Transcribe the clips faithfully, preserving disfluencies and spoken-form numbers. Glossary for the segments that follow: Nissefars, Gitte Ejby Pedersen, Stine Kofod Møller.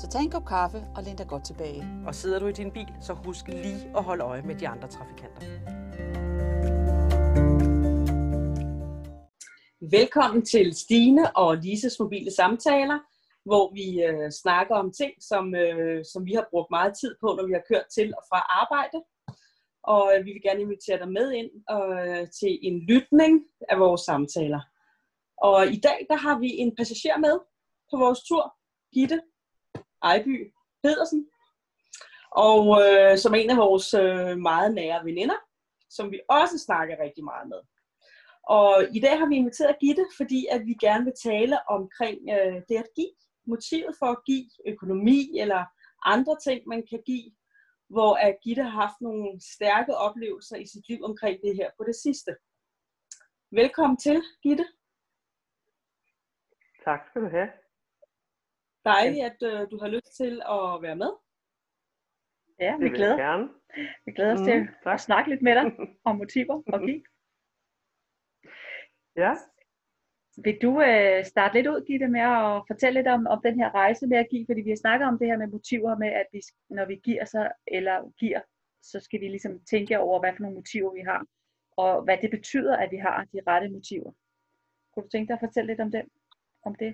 Så tag en kop kaffe og læn dig godt tilbage. Og sidder du i din bil, så husk lige at holde øje med de andre trafikanter. Velkommen til Stine og Lises mobile samtaler, hvor vi øh, snakker om ting, som, øh, som vi har brugt meget tid på, når vi har kørt til og fra arbejde. Og øh, vi vil gerne invitere dig med ind øh, til en lytning af vores samtaler. Og i dag der har vi en passager med på vores tur, Gitte Ejby Pedersen, og øh, som en af vores øh, meget nære veninder, som vi også snakker rigtig meget med. Og i dag har vi inviteret Gitte, fordi at vi gerne vil tale omkring øh, det at give, motivet for at give, økonomi eller andre ting, man kan give, hvor at Gitte har haft nogle stærke oplevelser i sit liv omkring det her på det sidste. Velkommen til, Gitte. Tak skal du have. Dejligt, at øh, du har lyst til at være med. Ja, vi glæder, gerne. vi glæder os mm, til tak. at snakke lidt med dig om motiver og give. Ja. Vil du øh, starte lidt ud, Gitte, med at fortælle lidt om, om den her rejse med at give? Fordi vi har snakket om det her med motiver, med at vi, når vi giver sig, eller giver, så skal vi ligesom tænke over, hvad for nogle motiver vi har, og hvad det betyder, at vi har de rette motiver. Kunne du tænke dig at fortælle lidt om det? Om det?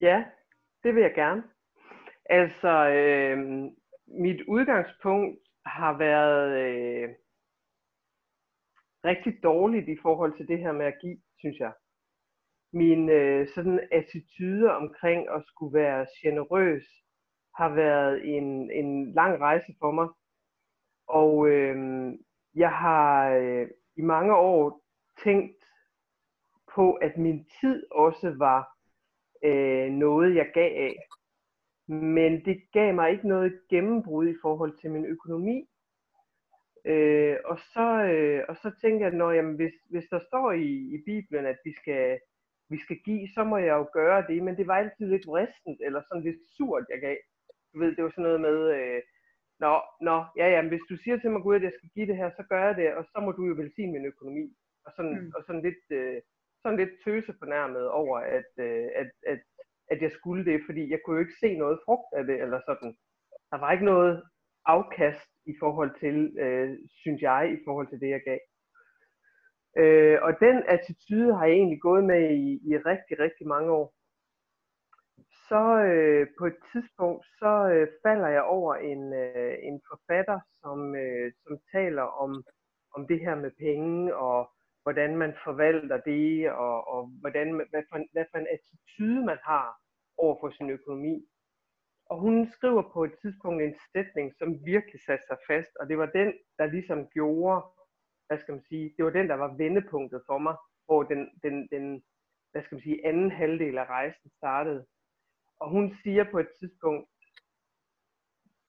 Ja, det vil jeg gerne. Altså, øh, mit udgangspunkt har været øh, rigtig dårligt i forhold til det her med at give, synes jeg. Min øh, sådan attitude omkring at skulle være generøs har været en, en lang rejse for mig. Og øh, jeg har øh, i mange år tænkt på, at min tid også var Øh, noget jeg gav af, men det gav mig ikke noget gennembrud i forhold til min økonomi, øh, og, så, øh, og så tænkte jeg, at når, jamen, hvis, hvis der står i, i Bibelen, at vi skal, vi skal give, så må jeg jo gøre det, men det var altid lidt vristent, eller sådan lidt surt jeg gav, du ved, det var sådan noget med øh, nå, nå, ja, jamen, hvis du siger til mig, Gud, at jeg skal give det her, så gør jeg det, og så må du jo velsigne min økonomi, og sådan, mm. og sådan lidt øh, sådan lidt tøsefornærmet over, at, at, at, at jeg skulle det, fordi jeg kunne jo ikke se noget frugt af det, eller sådan. Der var ikke noget afkast i forhold til, øh, synes jeg, i forhold til det, jeg gav. Øh, og den attitude har jeg egentlig gået med i, i rigtig, rigtig mange år. Så øh, på et tidspunkt, så øh, falder jeg over en, øh, en forfatter, som, øh, som taler om, om det her med penge, og hvordan man forvalter det, og, og hvordan, hvad, for, hvad for en attitude man har over for sin økonomi. Og hun skriver på et tidspunkt en sætning, som virkelig satte sig fast, og det var den, der ligesom gjorde, hvad skal man sige, det var den, der var vendepunktet for mig, hvor den, den, den hvad skal man sige, anden halvdel af rejsen startede. Og hun siger på et tidspunkt,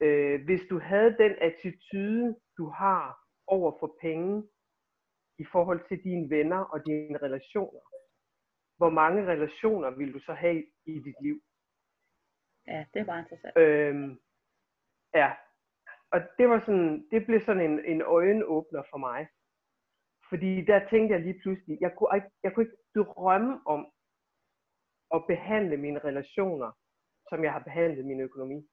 øh, hvis du havde den attitude, du har over for penge, i forhold til dine venner og dine relationer, hvor mange relationer vil du så have i dit liv? Ja, det var interessant. Øhm, ja, og det var sådan, det blev sådan en, en øjenåbner for mig, fordi der tænkte jeg lige pludselig, jeg kunne ikke, jeg kunne ikke drømme om at behandle mine relationer, som jeg har behandlet min økonomi.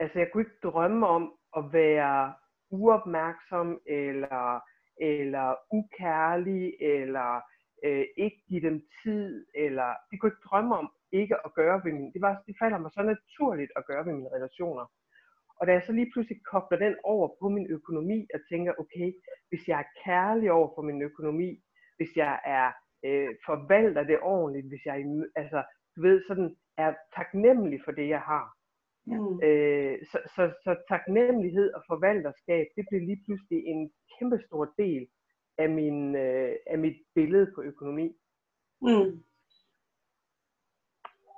Altså, jeg kunne ikke drømme om at være uopmærksom eller eller ukærlig, eller øh, ikke give dem tid, eller det kunne ikke drømme om ikke at gøre ved mine, det, var, det falder mig så naturligt at gøre ved mine relationer. Og da jeg så lige pludselig kobler den over på min økonomi, og tænker, okay, hvis jeg er kærlig over for min økonomi, hvis jeg er øh, forvalter det ordentligt, hvis jeg altså, du ved, sådan, er taknemmelig for det, jeg har. Mm. Øh, så, så, så taknemmelighed og forvalterskab, det blev lige pludselig en kæmpestor del af, min, øh, af mit billede på økonomi. Mm.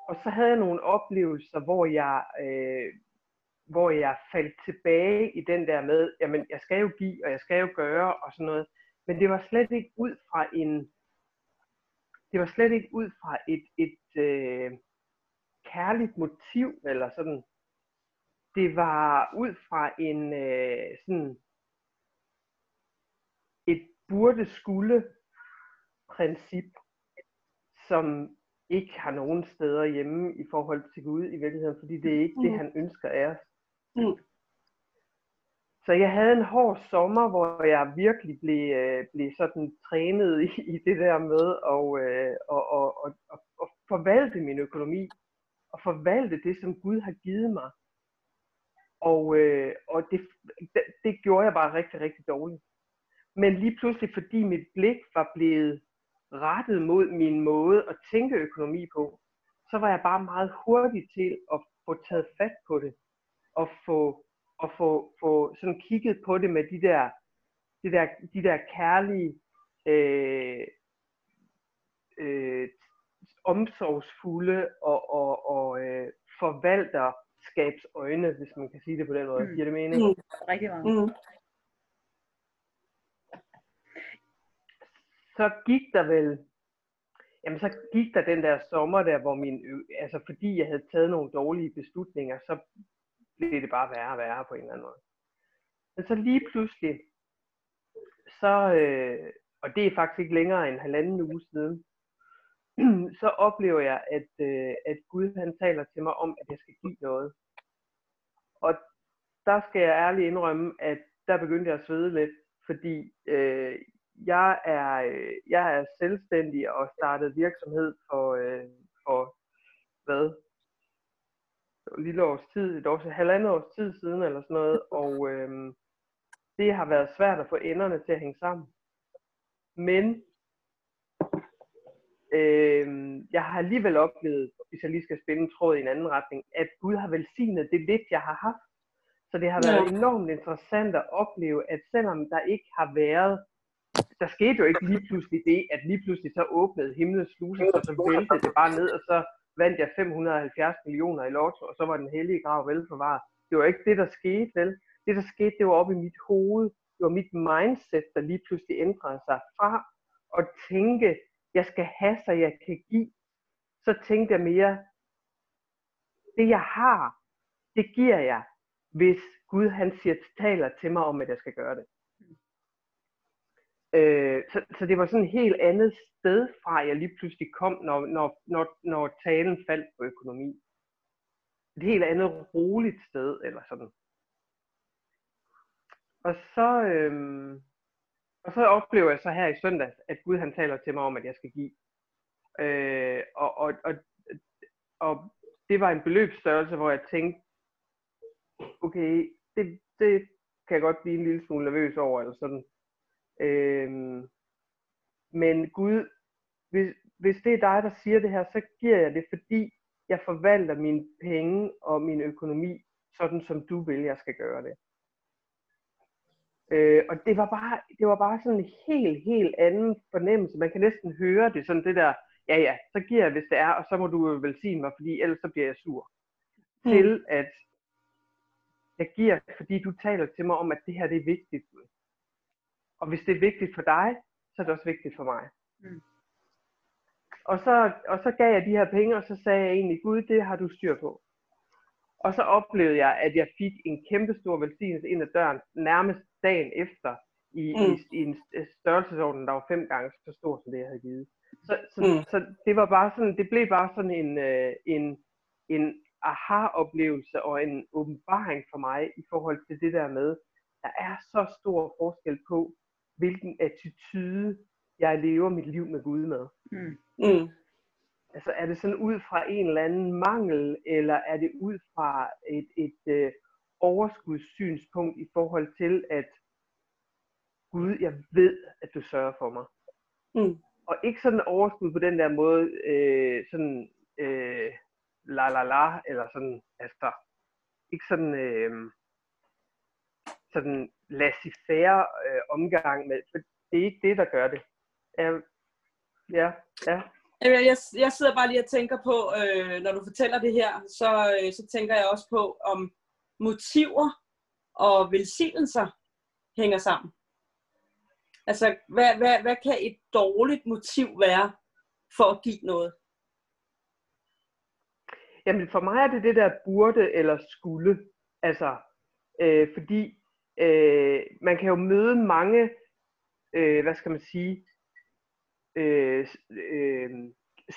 Og så havde jeg nogle oplevelser, hvor jeg øh, hvor jeg faldt tilbage i den der med, jamen jeg skal jo give, og jeg skal jo gøre, og sådan noget. Men det var slet ikke ud fra en, det var slet ikke ud fra et, et øh, kærligt motiv, eller sådan. Det var ud fra en, øh, sådan, et burde-skulle-princip, som ikke har nogen steder hjemme i forhold til Gud i virkeligheden, fordi det er ikke det, han ønsker af os. Mm. Så jeg havde en hård sommer, hvor jeg virkelig blev, øh, blev sådan trænet i, i det der med at øh, og, og, og, og forvalte min økonomi, og forvalte det, som Gud har givet mig. Og, øh, og det, det gjorde jeg bare rigtig, rigtig dårligt. Men lige pludselig, fordi mit blik var blevet rettet mod min måde at tænke økonomi på, så var jeg bare meget hurtig til at få taget fat på det, og få, og få, få sådan kigget på det med de der, de der, de der kærlige, øh, øh, omsorgsfulde og, og, og øh, forvalterskabsøjne, hvis man kan sige det på den måde. Mm. Giver det mening? Mm. Rigtig meget. Mm. Så gik der vel, jamen så gik der den der sommer der, hvor min, altså fordi jeg havde taget nogle dårlige beslutninger, så blev det bare værre og værre på en eller anden måde. Men så lige pludselig, så, øh, og det er faktisk ikke længere end halvanden uge siden, så oplever jeg, at, øh, at Gud han taler til mig om, at jeg skal give noget. Og der skal jeg ærligt indrømme, at der begyndte jeg at svede lidt, fordi øh, Jeg er, jeg er selvstændig og startede virksomhed for, øh, for hvad, et lille års tid, et års, halvandet års tid siden eller sådan noget, og øh, det har været svært at få enderne til at hænge sammen. Men øh, jeg har alligevel oplevet, hvis jeg lige skal spænde en tråd i en anden retning, at Gud har velsignet det lidt, jeg har haft. Så det har været enormt interessant at opleve, at selvom der ikke har været, der skete jo ikke lige pludselig det, at lige pludselig så åbnede himlens sluser, og så væltede det bare ned, og så vandt jeg fem hundrede og halvfjerds millioner i lotto, og så var den hellige grav velforvaret. Det var ikke det, der skete, vel? Det, der skete, det var oppe i mit hoved. Det var mit mindset, der lige pludselig ændrede sig fra at tænke, jeg skal have, så jeg kan give. Så tænkte jeg mere, det jeg har, det giver jeg, hvis Gud han siger, taler til mig om, at jeg skal gøre det. Så, så det var sådan et helt andet sted fra, jeg lige pludselig kom, når, når, når, når talen faldt på økonomi. Et helt andet roligt sted, eller sådan. Og så, øhm, og så oplever jeg så her i søndags, at Gud han taler til mig om, at jeg skal give. Øh, og, og, og, og det var en beløbsstørrelse, hvor jeg tænkte, okay, det, det kan jeg godt blive en lille smule nervøs over, eller sådan. Øhm, men Gud, hvis, hvis det er dig, der siger det her, så giver jeg det, fordi jeg forvalter mine penge og min økonomi sådan som du vil, jeg skal gøre det. øh, og det var bare det var bare sådan en helt, helt anden fornemmelse. Man kan næsten høre det, sådan det der, ja ja, så giver jeg, hvis det er, og så må du velsigne mig, fordi ellers så bliver jeg sur. Mm. Til at jeg giver, fordi du taler til mig om, at det her, det er vigtigt. Og hvis det er vigtigt for dig, så er det også vigtigt for mig. Mm. Og, så, og så gav jeg de her penge, og så sagde jeg egentlig, Gud, det har du styr på. Og så oplevede jeg, at jeg fik en kæmpestor velsignelse ind ad døren, nærmest dagen efter, i, mm. i, i en størrelsesorden, der var fem gange så stor, som det jeg havde givet. Så, så, mm. så det var bare sådan, det blev bare sådan en, en, en aha-oplevelse og en åbenbaring for mig, i forhold til det der med, der er så stor forskel på, hvilken attitude jeg lever mit liv med Gud med. Mm. Mm. Altså er det sådan ud fra en eller anden mangel, eller er det ud fra et, et øh, overskudssynspunkt i forhold til, at Gud, jeg ved, at du sørger for mig. Mm. Og ikke sådan overskud på den der måde, øh, sådan øh, la la la, eller sådan, altså ikke sådan øh, sådan laissez-faire øh, omgang med, for det er ikke det, der gør det. Uh, yeah, yeah. Jeg, jeg sidder bare lige og tænker på, øh, når du fortæller det her, så, øh, så tænker jeg også på, om, motiver og velsignelser hænger sammen. Altså, hvad, hvad, hvad kan et dårligt motiv være for at give noget? Jamen, for mig er det det der burde eller skulle. Altså, øh, fordi øh, man kan jo møde mange, øh, hvad skal man sige, øh, øh,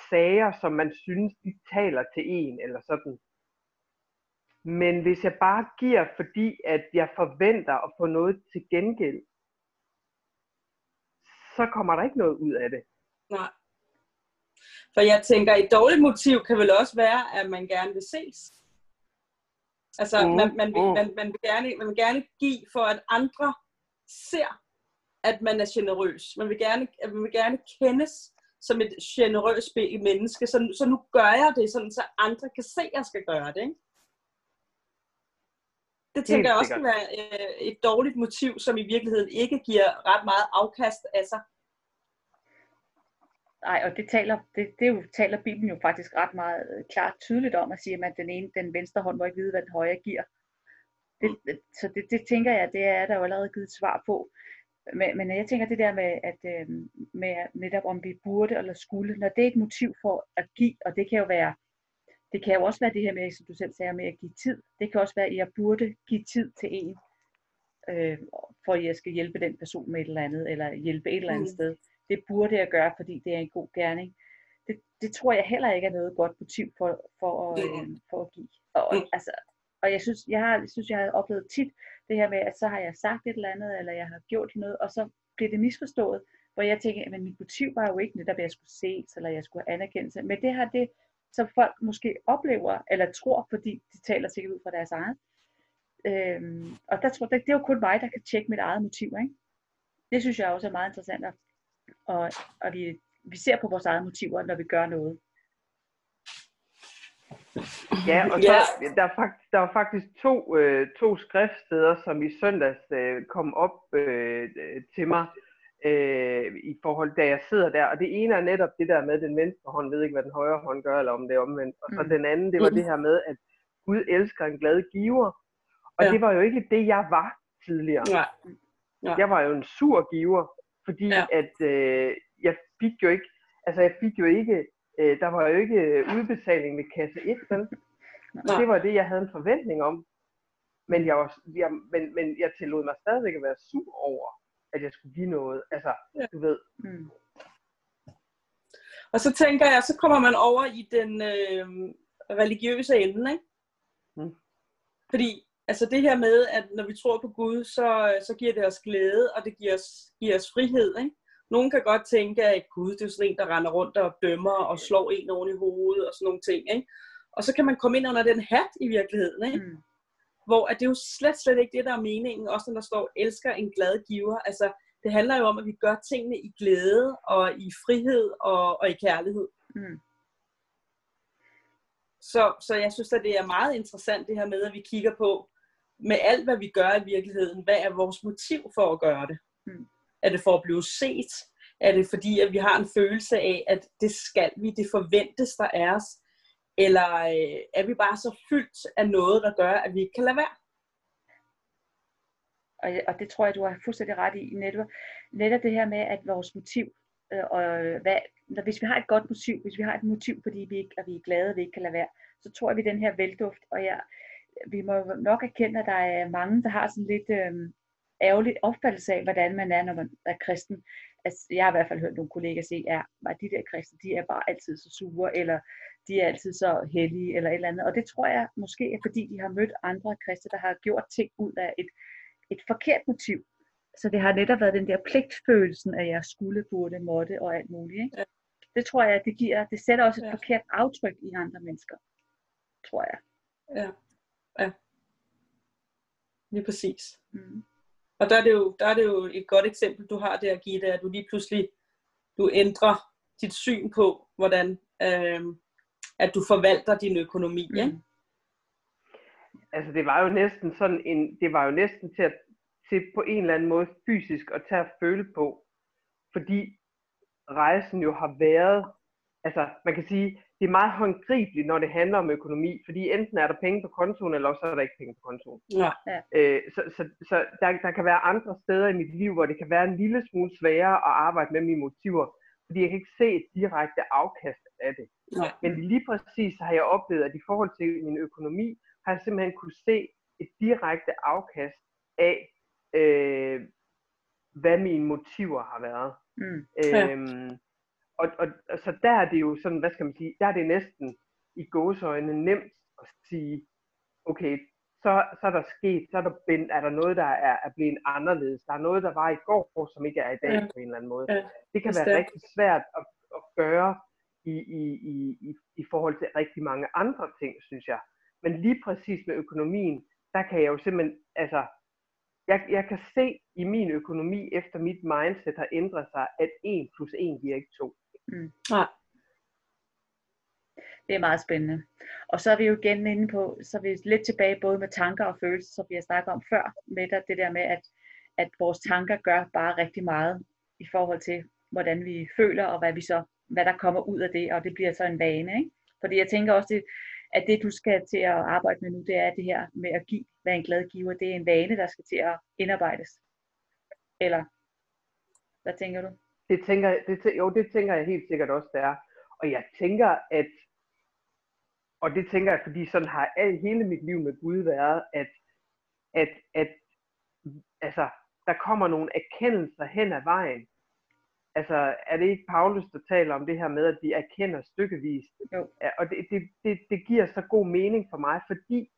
sager, som man synes, de taler til en eller sådan. Men hvis jeg bare giver, fordi at jeg forventer at få noget til gengæld, så kommer der ikke noget ud af det. Nej. For jeg tænker, et dårligt motiv kan vel også være, at man gerne vil ses. Altså, mm, man, man, vil, mm. man, man, vil gerne, man vil gerne give for, at andre ser, at man er generøs. Man vil gerne, man vil gerne kendes som et generøst menneske. Så, så nu gør jeg det, sådan, så andre kan se, at jeg skal gøre det, ikke? Det tænker jeg også kan være et dårligt motiv, som i virkeligheden ikke giver ret meget afkast af sig. Nej, og det taler, det, det jo, taler Bibelen jo faktisk ret meget klart tydeligt om, at sige, at man, den ene, den venstre hånd må ikke vide, hvad den højre giver. Det, så det, det tænker jeg, det er der jo allerede givet svar på. Men, men jeg tænker det der med, at med, netop om vi burde eller skulle, når det er et motiv for at give, og det kan jo være, det kan jo også være det her med, som du selv sagde, med at give tid. Det kan også være, at jeg burde give tid til en, øh, for at jeg skal hjælpe den person med et eller andet, eller hjælpe et eller andet mm. sted. Det burde jeg gøre, fordi det er en god gerning. Det, det tror jeg heller ikke er noget godt motiv for, for, at, øh, for at give. Og, mm. altså, og jeg synes, jeg har, synes, jeg har oplevet tit det her med, at så har jeg sagt et eller andet, eller jeg har gjort noget, og så bliver det misforstået, hvor jeg tænker, men mit motiv var jo ikke netop, at jeg skulle ses, eller jeg skulle have anerkendelse. Men det har det, som folk måske oplever eller tror, fordi de taler sikkert ud fra deres eget. Øhm, og der tror jeg, det er jo kun mig, der kan tjekke mit eget motiv, ikke? Det synes jeg også er meget interessant, at, og, og vi, vi ser på vores eget motiver, når vi gør noget. Ja, og så, yeah. der, er faktisk, der er faktisk to, øh, to skriftsteder, som i søndags øh, kom op øh, til mig, Øh, i forhold, da jeg sidder der, og det ene er netop det der med, den venstre hånd ved ikke, hvad den højre hånd gør, eller om det er omvendt, og så mm. den anden, det var mm. det her med, at Gud elsker en glad giver, og ja. Det var jo ikke det, jeg var tidligere. Ja. Ja. Jeg var jo en sur giver, fordi ja. at øh, jeg fik jo ikke, altså jeg fik jo ikke, øh, der var jo ikke udbetaling ved kasse et, vel? Det var det, jeg havde en forventning om, men jeg, var, jeg, men, men jeg tillod mig stadigvæk at være sur over, at jeg skulle give noget, altså, ja. Du ved. Mm. Og så tænker jeg, så kommer man over i den øh, religiøse ende, ikke? Mm. Fordi, altså det her med, at når vi tror på Gud, så, så giver det os glæde, og det giver os, giver os frihed, ikke? Nogen kan godt tænke, at Gud, det er sådan en, der render rundt og dømmer, og slår en oven i hovedet, og sådan nogle ting, ikke? Og så kan man komme ind under den hat i virkeligheden, ikke? Mm. Hvor at det er jo slet, slet ikke det, der er meningen, også når der står, elsker en glad giver. Altså, det handler jo om, at vi gør tingene i glæde, og i frihed, og, og i kærlighed. Mm. Så, så jeg synes, at det er meget interessant, det her med, at vi kigger på, med alt, hvad vi gør i virkeligheden, hvad er vores motiv for at gøre det? Mm. Er det for at blive set? Er det fordi, at vi har en følelse af, at det skal vi, det forventes der af os? Eller øh, er vi bare så fyldt af noget, der gør, at vi ikke kan lade være? Og, og det tror jeg, du har fuldstændig ret i, netop, netop det her med, at vores motiv, øh, og hvad, når, hvis vi har et godt motiv, hvis vi har et motiv, fordi vi ikke, og vi er glade, at vi ikke kan lade være, så tror jeg, vi den her velduft, og jeg, vi må nok erkende, at der er mange, der har sådan lidt øh, ærgerligt opfattelse af, hvordan man er, når man er kristen. Altså, jeg har i hvert fald hørt nogle kolleger sige, at ja, de der kristne, de er bare altid så sure, eller de er altid så hellige, eller et eller andet. Og det tror jeg måske er, fordi de har mødt andre kristne, der har gjort ting ud af et, et forkert motiv. Så det har netop været den der pligtfølelsen, at jeg skulle, burde, måtte og alt muligt. Ikke? Ja. Det tror jeg, det giver, det sætter også et ja. forkert aftryk i andre mennesker, tror jeg. Ja, ja. Lige præcis. Mm. Og der er, det jo, der er det jo et godt eksempel, du har der, Gitte, at du lige pludselig du ændrer dit syn på, hvordan øh, at du forvalter din økonomi, mm. ikke? Altså det var jo næsten sådan en, det var jo næsten til, at, til på en eller anden måde fysisk at tage at føle på, fordi rejsen jo har været, altså man kan sige, det er meget håndgribeligt, når det handler om økonomi, fordi enten er der penge på kontoen, eller så er der ikke penge på kontoen. Ja. Øh, så så, så der, der kan være andre steder i mit liv, hvor det kan være en lille smule sværere at arbejde med mine motiver, fordi jeg kan ikke se et direkte afkast af det. Ja. Men lige præcis har jeg oplevet, at i forhold til min økonomi, har jeg simpelthen kunne se et direkte afkast af, øh, hvad mine motiver har været. Mm. Øhm, ja. Og, og, og så der er det jo sådan, hvad skal man sige, der er det næsten i gåseøjne nemt at sige, okay, så, så er der sket, så er der, er der noget, der er, er blevet anderledes. Der er noget, der var i går, som ikke er i dag, ja, på en eller anden måde. Ja. Det kan være rigtig svært at, at gøre i, i, i, i forhold til rigtig mange andre ting, synes jeg. Men lige præcis med økonomien, der kan jeg jo simpelthen, altså, jeg, jeg kan se i min økonomi, efter mit mindset har ændret sig, at en plus en giver ikke to. Mm. Ja. Det er meget spændende. Og så er vi jo igen inde på, så er vi lidt tilbage både med tanker og følelser, som vi har snakket om før, med det der med, at, at vores tanker gør bare rigtig meget i forhold til, hvordan vi føler, og hvad vi så, hvad der kommer ud af det, og det bliver så en vane, ikke? Fordi jeg tænker også, det, at det du skal til at arbejde med nu, det er det her med at give, være en glad giver, det er en vane, der skal til at indarbejdes. Eller, hvad tænker du? Det tænker, det tæ- jo, det tænker jeg helt sikkert også, det er. Og jeg tænker, at, og det tænker jeg, fordi sådan har alt, hele mit liv med Gud været, at, at, at altså, der kommer nogle erkendelser hen ad vejen. Altså, er det ikke Paulus, der taler om det her med, at vi erkender stykkevist? Jo. Og det, det, det, det giver så god mening for mig, fordi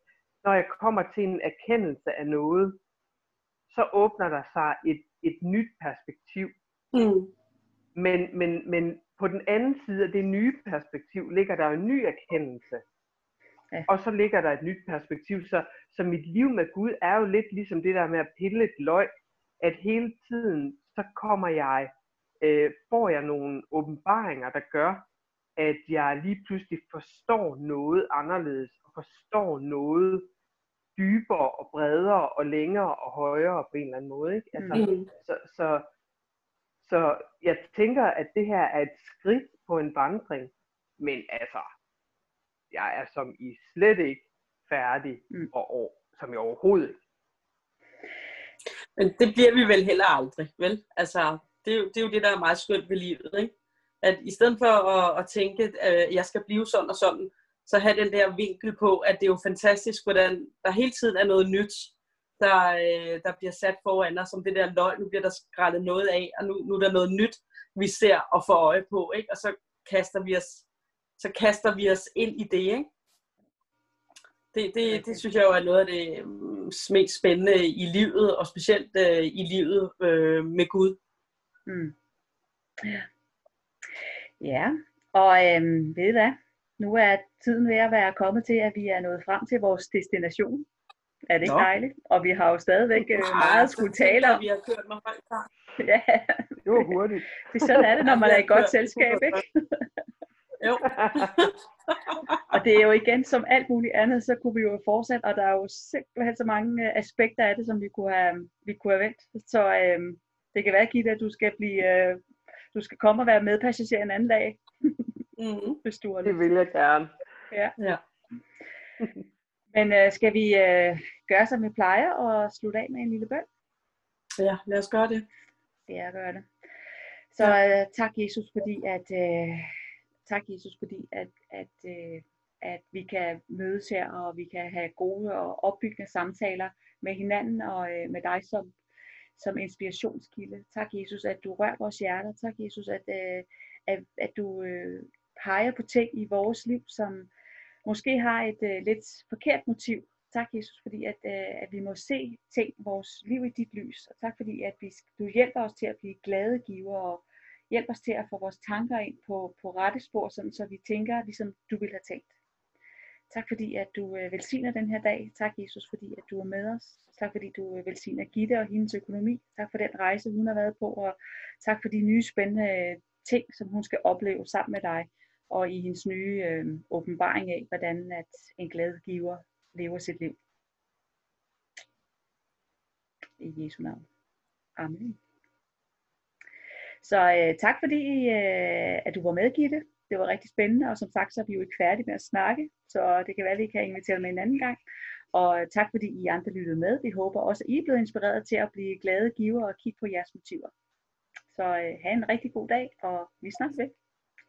når jeg kommer til en erkendelse af noget, så åbner der sig et, et nyt perspektiv. Mm. Men, men, men på den anden side af det nye perspektiv ligger der en ny erkendelse, ja, og så ligger der et nyt perspektiv, så, så mit liv med Gud er jo lidt ligesom det der med at pille et løg, at hele tiden så kommer jeg, øh, får jeg nogle åbenbaringer, der gør, at jeg lige pludselig forstår noget anderledes og forstår noget dybere og bredere og længere og højere på en eller anden måde, ikke? Altså, mm. så, så Så jeg tænker, at det her er et skridt på en vandring, men altså, jeg er som I slet ikke færdig, mm. og, og som jeg overhovedet ikke. Men det bliver vi vel heller aldrig, vel? Altså, det er jo det, er jo det der er meget skønt ved livet, ikke? At i stedet for at, at tænke, at jeg skal blive sådan og sådan, så have den der vinkel på, at det er jo fantastisk, hvordan der hele tiden er noget nyt, Der, øh, der bliver sat foran os, som det der løg, nu bliver der skrællet noget af, og nu, nu er der noget nyt, vi ser og får øje på, ikke? Og så kaster vi os, så kaster vi os ind i det, ikke? Det, det, okay. det synes jeg jo er noget af det mest spændende i livet, og specielt øh, i livet øh, med Gud. Mm. Ja. Ja, og øh, ved I hvad? Nu er tiden ved at være kommet til, at vi er nået frem til vores destination. Er det ikke dejligt? Og vi har jo stadigvæk Ej, meget at skulle tale om. Vi har kørt mig højt frem. Ja. Det var hurtigt. Det, sådan er det, når man er i godt selskab, ikke? Jo. Og det er jo igen, som alt muligt andet, så kunne vi jo fortsætte, og der er jo simpelthen så mange aspekter af det, som vi kunne have, vi kunne have vendt. Så øhm, det kan være, Gitte, at du skal, blive, øh, du skal komme og være medpassager en anden dag. Mm-hmm. Hvis du har lyst. Det vil jeg gerne. Ja. Ja. Men øh, skal vi øh, gøre, som vi plejer, og slutte af med en lille bøn? Ja, lad os gøre det. Ja, gør det. Så øh, tak, Jesus, fordi at øh, tak Jesus, fordi at at øh, at vi kan mødes her, og vi kan have gode og opbyggende samtaler med hinanden og øh, med dig som som inspirationskilde. Tak, Jesus, at du rører vores hjerter. Tak, Jesus, at øh, at, at du øh, peger på ting i vores liv, som måske har et øh, lidt forkert motiv. Tak, Jesus, fordi at, øh, at vi må se ting, vores liv i dit lys. Og tak fordi, at vi, du hjælper os til at blive glade giver, og hjælper os til at få vores tanker ind på, på rette spor, sådan, så vi tænker, ligesom du ville have tænkt. Tak fordi, at du øh, velsigner den her dag. Tak, Jesus, fordi at du er med os. Tak fordi, du øh, velsigner Gitte og hendes økonomi. Tak for den rejse, hun har været på. Og tak for de nye spændende ting, som hun skal opleve sammen med dig. Og i hendes nye øh, åbenbaring af, hvordan at en glad giver lever sit liv. I Jesu navn. Amen. Så øh, tak fordi, øh, at du var med, Gitte. Det var rigtig spændende, og som sagt, så er vi jo ikke færdige med at snakke, så det kan være, at vi kan invitere med en anden gang. Og tak fordi I andre lyttede med. Vi håber også, at I er blevet inspireret til at blive glade givere og kigge på jeres motiver. Så øh, have en rigtig god dag, og vi snakkes ved.